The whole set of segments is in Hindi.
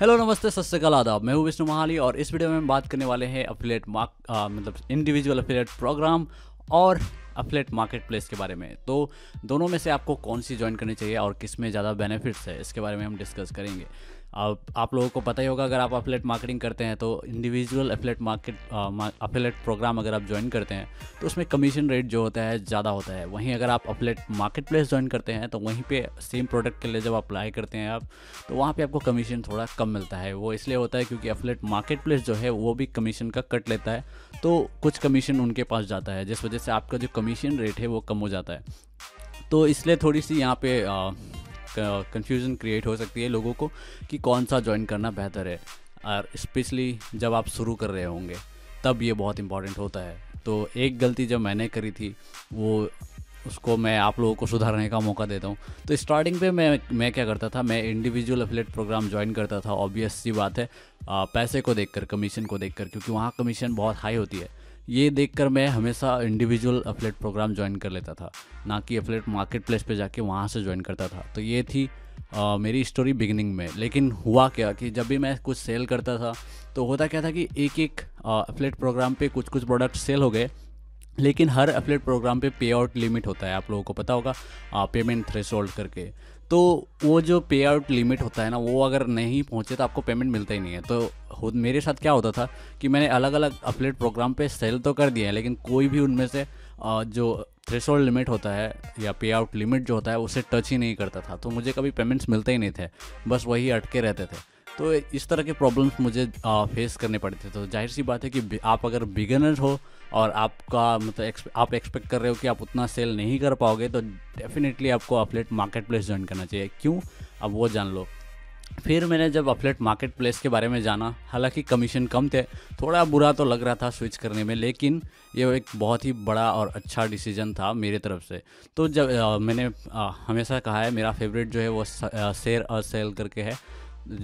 हेलो नमस्ते सत श्री अकाल आदाब, मैं हूँ विष्णु महाली और इस वीडियो में हम बात करने वाले हैं अफिलिएट मतलब इंडिविजुअल अफिलिएट प्रोग्राम और अफिलिएट मार्केट प्लेस के बारे में। तो दोनों में से आपको कौन सी ज्वाइन करनी चाहिए और किस में ज़्यादा बेनिफिट्स है, इसके बारे में हम डिस्कस करेंगे। अब आप लोगों को पता ही होगा, अगर आप अफिलिएट मार्केटिंग करते हैं तो इंडिविजुअल अफिलिएट प्रोग्राम अगर आप ज्वाइन करते हैं तो उसमें कमीशन रेट जो होता है ज़्यादा होता है। वहीं अगर आप अफिलिएट मार्केट प्लेस ज्वाइन करते हैं तो वहीं पे सेम प्रोडक्ट के लिए जब अप्लाई करते हैं आप, तो वहाँ पे आपको कमीशन थोड़ा कम मिलता है। वो इसलिए होता है क्योंकि अफिलिएट मार्केट प्लेस जो है वो भी कमीशन का कट लेता है, तो कुछ कमीशन उनके पास जाता है, जिस वजह से आपका जो कमीशन रेट है वो कम हो जाता है। तो इसलिए थोड़ी सी यहाँ पे कंफ्यूजन क्रिएट हो सकती है लोगों को कि कौन सा ज्वाइन करना बेहतर है, और स्पेशली जब आप शुरू कर रहे होंगे तब ये बहुत इंपॉर्टेंट होता है। तो एक गलती जब मैंने करी थी वो उसको मैं आप लोगों को सुधारने का मौका देता हूँ। तो स्टार्टिंग पे मैं क्या करता था, मैं इंडिविजुअल अफिलिएट प्रोग्राम ज्वाइन करता था। ऑब्वियस सी बात है, पैसे को देखकर, कमीशन को देखकर, क्योंकि वहाँ कमीशन बहुत हाई होती है। ये देखकर मैं हमेशा इंडिविजुअल अफिलिएट प्रोग्राम ज्वाइन कर लेता था, ना कि अफिलिएट मार्केट प्लेस पर जाके वहाँ से ज्वाइन करता था। तो ये थी मेरी स्टोरी बिगिनिंग में। लेकिन हुआ क्या कि जब भी मैं कुछ सेल करता था तो होता क्या था कि एक अफिलिएट प्रोग्राम पे कुछ कुछ प्रोडक्ट सेल हो गए, लेकिन हर अफिलिएट प्रोग्राम पे पे आउट लिमिट होता है। आप लोगों को पता होगा पेमेंट थ्रेशोल्ड करके। तो वो जो पे आउट लिमिट होता है ना, वो अगर नहीं पहुँचे तो आपको पेमेंट मिलता ही नहीं है। तो मेरे साथ क्या होता था कि मैंने अलग अलग अफिलिएट प्रोग्राम पे सेल तो कर दिया है, लेकिन कोई भी उनमें से जो थ्रेशोल्ड लिमिट होता है या पे आउट लिमिट जो होता है उसे टच ही नहीं करता था। तो मुझे कभी पेमेंट्स मिलते ही नहीं थे, बस वही अटके रहते थे। तो इस तरह के प्रॉब्लम्स मुझे फेस करने पड़ते थे। तो जाहिर सी बात है कि आप अगर बिगिनर हो और आपका मतलब आप एक्सपेक्ट कर रहे हो कि आप उतना सेल नहीं कर पाओगे, तो डेफिनेटली आपको अफिलिएट मार्केट प्लेस ज्वाइन करना चाहिए। क्यों, अब वो जान लो। फिर मैंने जब अफिलिएट मार्केट प्लेस के बारे में जाना, हालांकि कमीशन कम थे, थोड़ा बुरा तो लग रहा था स्विच करने में, लेकिन ये एक बहुत ही बड़ा और अच्छा डिसीजन था मेरे तरफ से। तो जब मैंने हमेशा कहा है, मेरा फेवरेट जो है वो सेरा सेल करके है,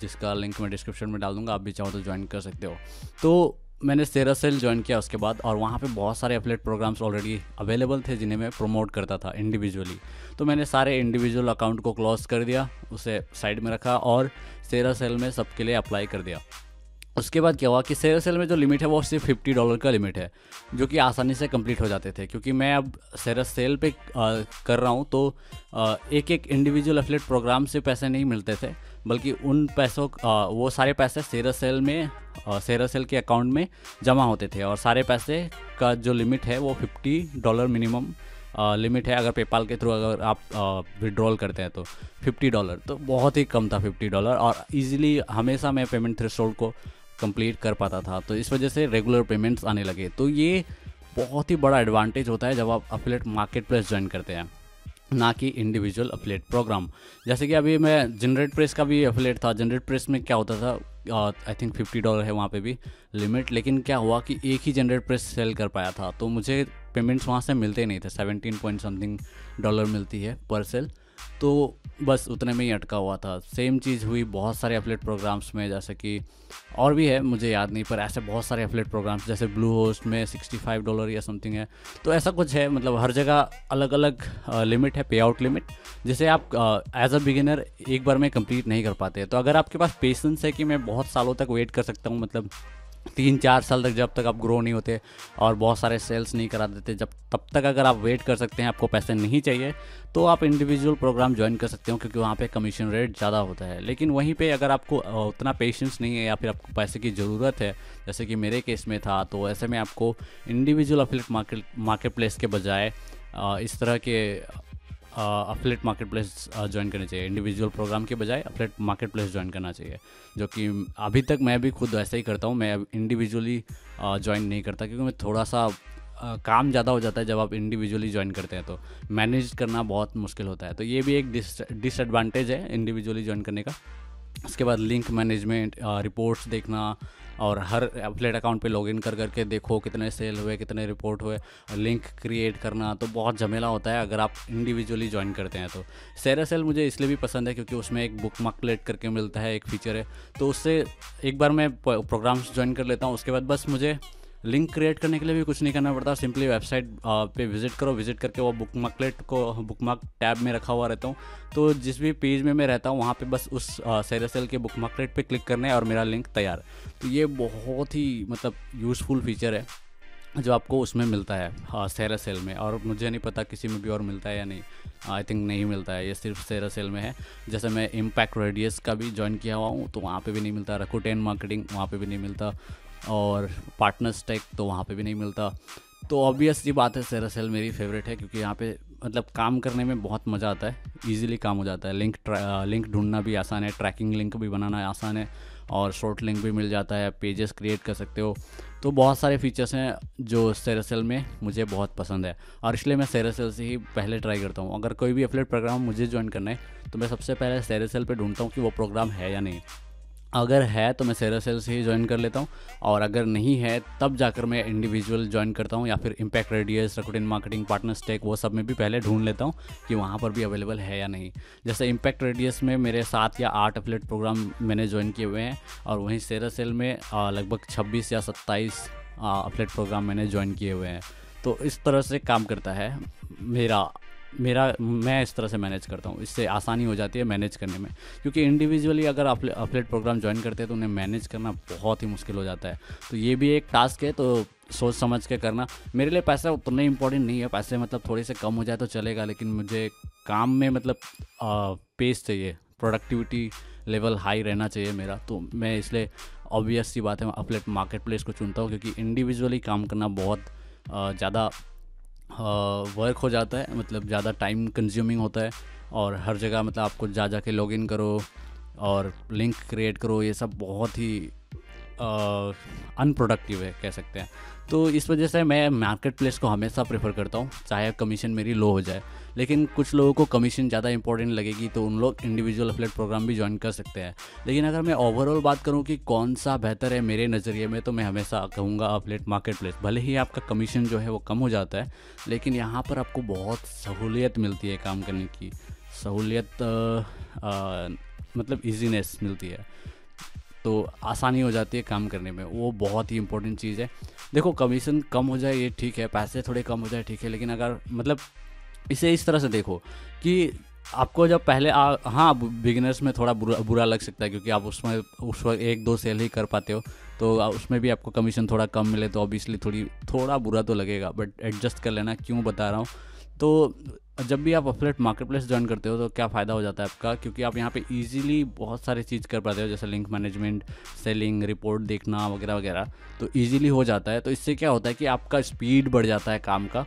जिसका लिंक मैं डिस्क्रिप्शन में डाल दूंगा, आप भी चाहो तो ज्वाइन कर सकते हो। तो मैंने सेरा सेल ज्वाइन किया उसके बाद, और वहाँ पे बहुत सारे अफिलिएट प्रोग्राम्स ऑलरेडी अवेलेबल थे जिन्हें मैं प्रमोट करता था इंडिविजुअली। तो मैंने सारे इंडिविजुअल अकाउंट को क्लोज कर दिया, उसे साइड में रखा और सेरा सेल में सबके लिए अप्लाई कर दिया। उसके बाद क्या हुआ कि सेरा सेल में जो लिमिट है वो सिर्फ $50 का लिमिट है, जो कि आसानी से कंप्लीट हो जाते थे। क्योंकि मैं अब सेरा सेल पे कर रहा हूँ, तो एक एक इंडिविजुअल अफिलिएट प्रोग्राम से पैसे नहीं मिलते थे, बल्कि उन पैसों वो सारे पैसे सेरा सेल के अकाउंट में जमा होते थे। और सारे पैसे का जो लिमिट है वो $50 मिनिमम लिमिट है, अगर पेपाल के थ्रू अगर आप विड्रॉल करते हैं तो $50। तो बहुत ही कम था $50, और ईजिली हमेशा मैं पेमेंट थ्रेशोल्ड को कंप्लीट कर पाता था। तो इस वजह से रेगुलर पेमेंट्स आने लगे। तो ये बहुत ही बड़ा एडवांटेज होता है जब आप अफिलिएट मार्केट प्लेस ज्वाइन करते हैं, ना कि इंडिविजुअल अफिलिएट प्रोग्राम। जैसे कि अभी मैं जनरेट प्रेस का भी अफिलिएट था। जनरेट प्रेस में क्या होता था, आई थिंक $50 है वहाँ पे भी लिमिट, लेकिन क्या हुआ कि एक ही जनरेट प्रेस सेल कर पाया था, तो मुझे पेमेंट्स वहाँ से मिलते ही नहीं थे। $17 पॉइंट समथिंग मिलती है पर सेल, तो बस उतने में ही अटका हुआ था। सेम चीज़ हुई बहुत सारे अफिलिएट प्रोग्राम्स में, जैसे कि और भी है मुझे याद नहीं, पर ऐसे बहुत सारे अफिलिएट प्रोग्राम्स जैसे ब्लू होस्ट में $65 या समथिंग है। तो ऐसा कुछ है, मतलब हर जगह अलग अलग लिमिट है, पे आउट लिमिट, जिसे आप एज अ बिगिनर एक बार में कंप्लीट नहीं कर पाते। तो अगर आपके पास पेशेंस है कि मैं बहुत सालों तक वेट कर सकता हूँ, मतलब 3-4 साल तक, जब तक आप ग्रो नहीं होते और बहुत सारे सेल्स नहीं करा देते, जब तब तक अगर आप वेट कर सकते हैं, आपको पैसे नहीं चाहिए, तो आप इंडिविजुअल प्रोग्राम ज्वाइन कर सकते हो, क्योंकि वहाँ पे कमीशन रेट ज़्यादा होता है। लेकिन वहीं पे अगर आपको उतना पेशेंस नहीं है या फिर आपको पैसे की ज़रूरत है, जैसे कि मेरे केस में था, तो ऐसे में आपको इंडिविजुअल अफिलिएट मार्केट प्लेस के बजाय इस तरह के अफिलिएट मार्केट प्लेस ज्वाइन करना चाहिए। इंडिविजुअल प्रोग्राम के बजाय अफिलिएट मार्केट प्लेस ज्वाइन करना चाहिए, जो कि अभी तक मैं भी खुद ऐसा ही करता हूँ। मैं इंडिविजुअली ज्वाइन नहीं करता, क्योंकि मैं थोड़ा सा काम ज़्यादा हो जाता है जब आप इंडिविजुअली ज्वाइन करते हैं, तो मैनेज करना बहुत मुश्किल होता है। तो ये भी एक डिसएडवांटेज है इंडिविजुअली ज्वाइन करने का। उसके बाद लिंक मैनेजमेंट, रिपोर्ट्स देखना, और हर अफिलिएट अकाउंट पे लॉगिन करके देखो कितने सेल हुए, कितने रिपोर्ट हुए, लिंक क्रिएट करना, तो बहुत झमेला होता है अगर आप इंडिविजुअली ज्वाइन करते हैं। तो सेरा सेल मुझे इसलिए भी पसंद है क्योंकि उसमें एक बुकमार्कलेट करके मिलता है, एक फीचर है, तो उससे एक बार मैं प्रोग्राम्स ज्वाइन कर लेता हूँ। उसके बाद बस मुझे लिंक क्रिएट करने के लिए भी कुछ नहीं करना पड़ता, सिंपली वेबसाइट पे विजिट करो, विजिट करके वो बुकमार्कलेट को बुकमार्क टैब में रखा हुआ रहता हूँ, तो जिस भी पेज में मैं रहता हूँ वहाँ पे बस उस सेरा सेल के बुकमार्कलेट पे क्लिक करना है और मेरा लिंक तैयार। तो ये बहुत ही मतलब यूज़फुल फीचर है जो आपको उसमें मिलता है सेरा सेल में, और मुझे नहीं पता किसी में भी और मिलता है या नहीं, आई थिंक नहीं मिलता है, ये सिर्फ सेरा सेल में है। जैसे मैं इम्पैक्ट रेडियस का भी ज्वाइन किया हुआ हूँ तो वहाँ पे भी नहीं मिलता, रकुटेन मार्केटिंग वहाँ पे भी नहीं मिलता, और पार्टनरस्टैक तो वहाँ पे भी नहीं मिलता। तो ऑब्वियसली बात है सेरा सेल मेरी फेवरेट है, क्योंकि यहाँ पे मतलब काम करने में बहुत मज़ा आता है, ईजिली काम हो जाता है, लिंक ढूंढना भी आसान है, ट्रैकिंग लिंक भी बनाना आसान है, और शॉर्ट लिंक भी मिल जाता है, पेजेस क्रिएट कर सकते हो। तो बहुत सारे फीचर्स हैं जो सेरा सेल में मुझे बहुत पसंद है, और इसलिए मैं सेरा सेल से ही पहले ट्राई करता हूँ। अगर कोई भी एफिलिएट प्रोग्राम मुझे ज्वाइन करना है तो मैं सबसे पहले सेरा सेल पे ढूंढता हूँ कि वो प्रोग्राम है या नहीं, अगर है तो मैं सेरा सेल से ही ज्वाइन कर लेता हूँ, और अगर नहीं है तब जाकर मैं इंडिविजुअल ज्वाइन करता हूँ, या फिर Impact Radius, Rakuten marketing, PartnerStack वो सब में भी पहले ढूंढ लेता हूँ कि वहाँ पर भी अवेलेबल है या नहीं। जैसे इम्पैक्ट रेडियस में मेरे 7 या 8 एफिलिएट प्रोग्राम मैंने ज्वाइन किए हुए हैं, और वहीं सेरा सेल में लगभग 26 या 27 एफिलिएट प्रोग्राम मैंने ज्वाइन किए हुए हैं। तो इस तरह से काम करता है मैं इस तरह से मैनेज करता हूँ, इससे आसानी हो जाती है मैनेज करने में, क्योंकि इंडिविजुअली अगर आप एफिलिएट प्रोग्राम ज्वाइन करते हैं तो उन्हें मैनेज करना बहुत ही मुश्किल हो जाता है। तो ये भी एक टास्क है, तो सोच समझ के करना। मेरे लिए पैसा उतना इंपॉर्टेंट नहीं है, पैसे मतलब थोड़े से कम हो जाए तो चलेगा, लेकिन मुझे काम में मतलब पेस चाहिए, प्रोडक्टिविटी लेवल हाई रहना चाहिए मेरा। तो मैं इसलिए ऑब्वियस सी बात है एफिलिएट मार्केट प्लेस को चुनता हूँ, क्योंकि इंडिविजुअली काम करना बहुत ज़्यादा वर्क हो जाता है, मतलब ज़्यादा टाइम कंज्यूमिंग होता है, और हर जगह मतलब आपको जा के लॉगिन करो और लिंक क्रिएट करो, ये सब बहुत ही अनप्रोडक्टिव है कह सकते हैं। तो इस वजह से मैं मार्केट प्लेस को हमेशा प्रेफर करता हूँ, चाहे कमीशन मेरी लो हो जाए। लेकिन कुछ लोगों को कमीशन ज़्यादा इंपॉर्टेंट लगेगी तो उन लोग इंडिविजुअल एफिलिएट प्रोग्राम भी ज्वाइन कर सकते हैं, लेकिन अगर मैं ओवरऑल बात करूँ कि कौन सा बेहतर है मेरे नज़रिए में, तो मैं हमेशा कहूँगा एफिलिएट मार्केट प्लेस। भले ही आपका कमीशन जो है वो कम हो जाता है, लेकिन यहाँ पर आपको बहुत सहूलियत मिलती है, काम करने की सहूलियत मतलब ईजीनेस मिलती है, तो आसानी हो जाती है काम करने में, वो बहुत ही इंपॉर्टेंट चीज़ है। देखो कमीशन कम हो जाए ये ठीक है, पैसे थोड़े कम हो जाए ठीक है, लेकिन अगर मतलब इसे इस तरह से देखो कि आपको जब पहले हाँ बिगिनर्स में थोड़ा बुरा लग सकता है, क्योंकि आप उसमें उस वक्त 1-2 सेल ही कर पाते हो, तो उसमें भी आपको कमीशन थोड़ा कम मिले तो ऑब्वियसली थोड़ा बुरा तो लगेगा, बट एडजस्ट कर लेना, क्यों बता रहा हूँ। तो जब भी आप एफिलिएट मार्केट प्लेस ज्वाइन करते हो तो क्या फ़ायदा हो जाता है आपका, क्योंकि आप यहाँ पे इजीली बहुत सारी चीज़ कर पाते हो, जैसे लिंक मैनेजमेंट, सेलिंग, रिपोर्ट देखना वगैरह वगैरह, तो इजीली हो जाता है। तो इससे क्या होता है कि आपका स्पीड बढ़ जाता है काम का।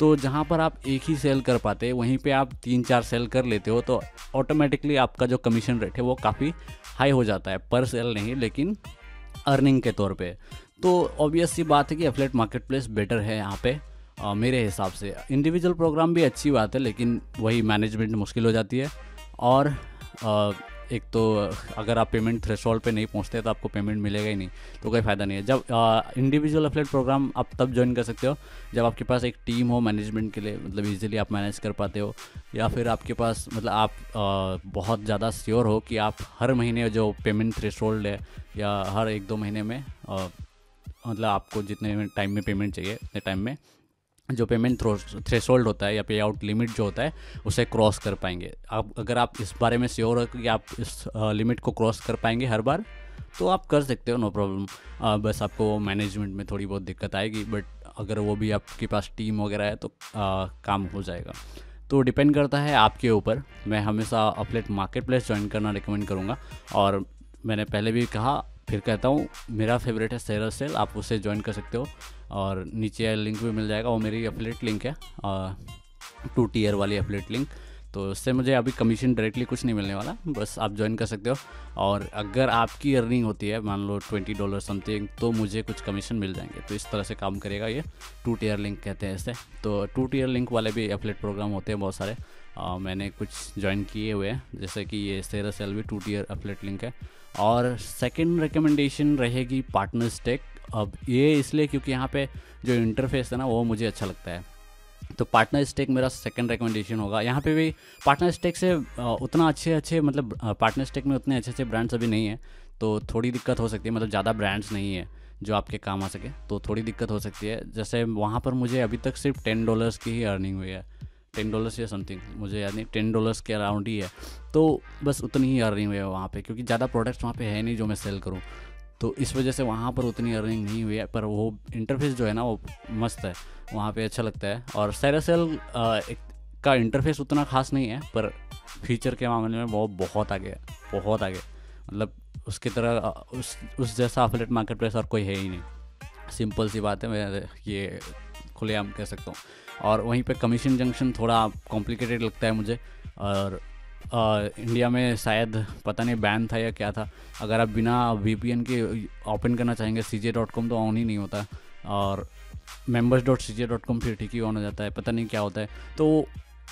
तो जहाँ पर आप एक ही सेल कर पाते हैं वहीं पे आप 3-4 सेल कर लेते हो, तो ऑटोमेटिकली आपका जो कमीशन रेट है वो काफ़ी हाई हो जाता है, पर सेल नहीं लेकिन अर्निंग के तौर पर। तो ऑब्वियस सी बात है कि एफिलिएट मार्केट प्लेस बेटर है यहाँ पर मेरे हिसाब से। इंडिविजुअल प्रोग्राम भी अच्छी बात है, लेकिन वही मैनेजमेंट मुश्किल हो जाती है, और एक तो अगर आप पेमेंट थ्रेशोल्ड पे नहीं पहुंचते तो आपको पेमेंट मिलेगा ही नहीं, तो कोई फ़ायदा नहीं है। जब इंडिविजुअल एफिलिएट प्रोग्राम आप तब ज्वाइन कर सकते हो जब आपके पास एक टीम हो मैनेजमेंट के लिए, मतलब इजीली आप मैनेज कर पाते हो, या फिर आपके पास मतलब आप बहुत ज़्यादा श्योर हो कि आप हर महीने जो पेमेंट थ्रेशोल्ड है या हर 1-2 महीने में मतलब आपको जितने टाइम में पेमेंट चाहिए उतने टाइम में जो पेमेंट थ्रेशोल्ड होता है या पे आउट लिमिट जो होता है उसे क्रॉस कर पाएंगे। आप अगर आप इस बारे में श्योर हो कि आप इस लिमिट को क्रॉस कर पाएंगे हर बार, तो आप कर सकते हो, नो प्रॉब्लम। बस आपको मैनेजमेंट में थोड़ी बहुत दिक्कत आएगी, बट अगर वो भी आपके पास टीम वगैरह है तो काम हो जाएगा। तो डिपेंड करता है आपके ऊपर। मैं हमेशा एफिलिएट मार्केट प्लेस ज्वाइन करना रिकमेंड करूँगा, और मैंने पहले भी कहा फिर कहता हूँ मेरा फेवरेट है सेरा सेल, आप उससे ज्वाइन कर सकते हो। और नीचे लिंक भी मिल जाएगा, वो मेरी एफिलिएट लिंक है, 2 tier वाली एफिलिएट लिंक, तो उससे मुझे अभी कमीशन डायरेक्टली कुछ नहीं मिलने वाला, बस आप ज्वाइन कर सकते हो। और अगर आपकी अर्निंग होती है मान लो $20 समथिंग, तो मुझे कुछ कमीशन मिल जाएंगे। तो इस तरह से काम करेगा ये, 2-tier लिंक कहते हैं इसे। तो 2-tier लिंक वाले भी एफिलिएट प्रोग्राम होते हैं बहुत सारे, मैंने कुछ ज्वाइन किए हुए हैं, जैसे कि ये सेरा सेल भी 2-tier एफिलिएट लिंक है। और सेकेंड रिकमेंडेशन रहेगी पार्टनरस्टैक। अब ये इसलिए क्योंकि यहाँ पे जो इंटरफेस है ना वो मुझे अच्छा लगता है, तो पार्टनरस्टैक मेरा सेकंड रिकमेंडेशन होगा। यहाँ पे भी पार्टनरस्टैक से उतना अच्छे मतलब पार्टनरस्टैक में उतने अच्छे ब्रांड्स अभी नहीं है, तो थोड़ी दिक्कत हो सकती है, मतलब ज़्यादा ब्रांड्स नहीं है जो आपके काम आ सके, तो थोड़ी दिक्कत हो सकती है। जैसे वहाँ पर मुझे अभी तक सिर्फ $10 की ही अर्निंग हुई है, $10 या समथिंग, मुझे याद नहीं, $10 के अराउंड ही है, तो बस उतनी ही अर्निंग हुई है वहाँ पे, क्योंकि ज़्यादा प्रोडक्ट्स वहाँ पे है नहीं जो मैं सेल करूँ, तो इस वजह से वहाँ पर उतनी अर्निंग नहीं हुई है। पर वो इंटरफेस जो है ना वो मस्त है, वहाँ पे अच्छा लगता है। और सेरा सेल का इंटरफेस उतना खास नहीं है, पर फीचर के मामले में वो बहुत आगे है, बहुत आगे, मतलब उसकी तरह उस जैसा एफिलिएट मार्केट प्लेस और कोई है ही नहीं, सिंपल सी बात है, मैं ये खुलेआम कह सकता हूँ। और वहीं पे कमीशन जंक्शन थोड़ा कॉम्प्लिकेटेड लगता है मुझे, और इंडिया में शायद पता नहीं बैन था या क्या था, अगर आप बिना VPN के ओपन करना चाहेंगे cj.com तो ऑन ही नहीं होता, और members.cj.com फिर ठीक ही ऑन हो जाता है, पता नहीं क्या होता है, तो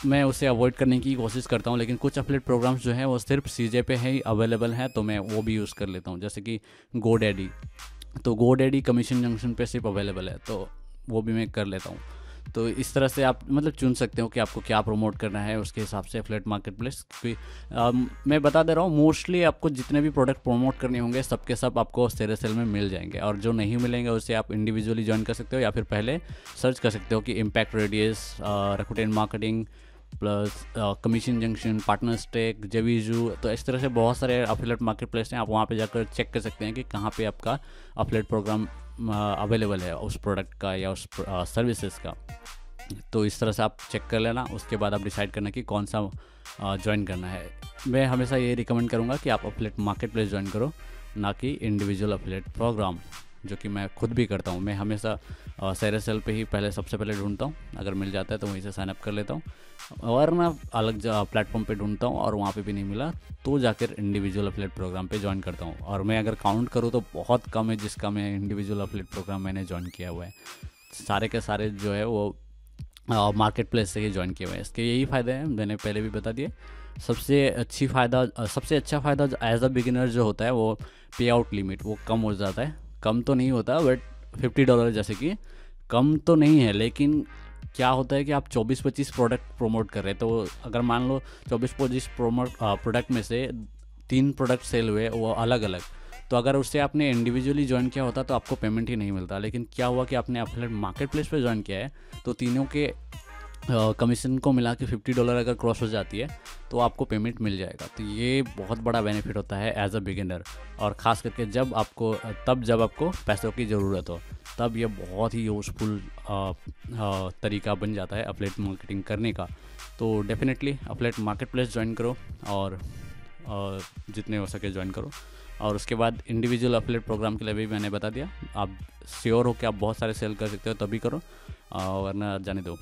मैं उसे अवॉइड करने की कोशिश करता हूँ। लेकिन कुछ एफिलिएट प्रोग्राम्स जो हैं वो सिर्फ CJ पे ही अवेलेबल हैं, तो मैं वो भी यूज़ कर लेता हूँ, जैसे कि GoDaddy, तो GoDaddy कमीशन जंक्शन पे सिर्फ अवेलेबल है, तो वो भी मैं कर लेता हूँ। तो इस तरह से आप मतलब चुन सकते हो कि आपको क्या प्रमोट करना है, उसके हिसाब से एफिलिएट मार्केट प्लेस भी मैं बता दे रहा हूँ, मोस्टली आपको जितने भी प्रोडक्ट प्रमोट करने होंगे सब के सब आपको सेरा सेल में मिल जाएंगे, और जो नहीं मिलेंगे उसे आप इंडिविजुअली ज्वाइन कर सकते हो, या फिर पहले सर्च कर सकते हो कि Impact Radius, Rakuten marketing plus Commission Junction, PartnerStack, JVZoo, तो इस तरह से बहुत सारे एफिलिएट मार्केट प्लेस हैं, आप वहाँ पे जाकर चेक कर सकते हैं कि कहाँ पे आपका एफिलिएट प्रोग्राम अवेलेबल है उस प्रोडक्ट का या उस सर्विसेज का। तो इस तरह से आप चेक कर लेना, उसके बाद आप डिसाइड करना कि कौन सा ज्वाइन करना है। मैं हमेशा ये रिकमेंड करूँगा कि आप एफिलिएट मार्केट प्लेस ज्वाइन करो, ना कि इंडिविजुअल एफिलिएट प्रोग्राम, जो कि मैं खुद भी करता हूँ। मैं हमेशा सेरा सेल पे ही सबसे पहले ढूंढता हूँ, अगर मिल जाता है तो वहीं से साइन अप कर लेता हूँ, वरना अलग प्लेटफॉर्म पे ढूंढता हूँ, और वहाँ पे भी नहीं मिला तो जाकर इंडिविजुअल एफिलिएट प्रोग्राम पे ज्वाइन करता हूँ। और मैं अगर काउंट करूँ तो बहुत कम है जिसका मैं इंडिविजुअल एफिलिएट प्रोग्राम मैंने ज्वाइन किया हुआ है, सारे के सारे जो है वो मार्केट प्लेस से ही ज्वाइन किए हुए हैं। इसके यही फ़ायदे हैं, मैंने पहले भी बता दिए। सबसे अच्छा फ़ायदा एज अ बिगिनर जो होता है वो पे आउट लिमिट वो कम हो जाता है, कम तो नहीं होता बट $50 जैसे कि कम तो नहीं है, लेकिन क्या होता है कि आप 24-25 प्रोडक्ट प्रमोट कर रहे हैं, तो अगर मान लो 24-25 प्रोडक्ट में से 3 प्रोडक्ट सेल हुए वो अलग अलग, तो अगर उससे आपने इंडिविजुअली ज्वाइन किया होता तो आपको पेमेंट ही नहीं मिलता। लेकिन क्या हुआ कि आपने एफिलिएट मार्केट प्लेस पर ज्वाइन किया है, तो तीनों के कमीशन को मिला के $50 अगर क्रॉस हो जाती है तो आपको पेमेंट मिल जाएगा। तो ये बहुत बड़ा बेनिफिट होता है एज अ बिगिनर, और ख़ास करके जब आपको पैसों की ज़रूरत हो, तब ये बहुत ही यूज़फुल तरीका बन जाता है एफिलिएट मार्केटिंग करने का। तो definitely affiliate marketplace join करो, और जितने हो सके ज्वाइन करो। और उसके बाद इंडिविजुअल एफिलिएट प्रोग्राम के लिए भी मैंने बता दिया, आप श्योर हो कि आप बहुत सारे सेल कर सकते हो तभी करो, वरना जाने दो।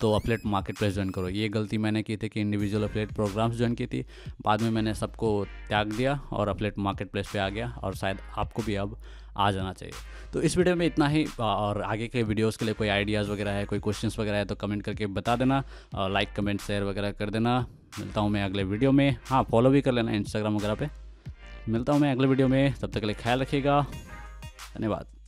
तो एफिलिएट मार्केट प्लेस ज्वाइन करो। ये गलती मैंने की थी कि इंडिविजुअल एफिलिएट प्रोग्राम्स ज्वाइन की थी, बाद में मैंने सबको त्याग दिया और एफिलिएट मार्केट प्लेस पे आ गया, और शायद आपको भी अब आ जाना चाहिए। तो इस वीडियो में इतना ही, और आगे के वीडियोस के लिए कोई आइडियाज़ वगैरह है, कोई क्वेश्चंस वगैरह है तो कमेंट करके बता देना, लाइक कमेंट शेयर वगैरह कर देना। मिलता हूँ मैं अगले वीडियो में, हाँ फॉलो भी कर लेना इंस्टाग्राम वगैरह पर। मिलता हूँ मैं अगले वीडियो में, तब तक के लिए ख्याल रखिएगा, धन्यवाद।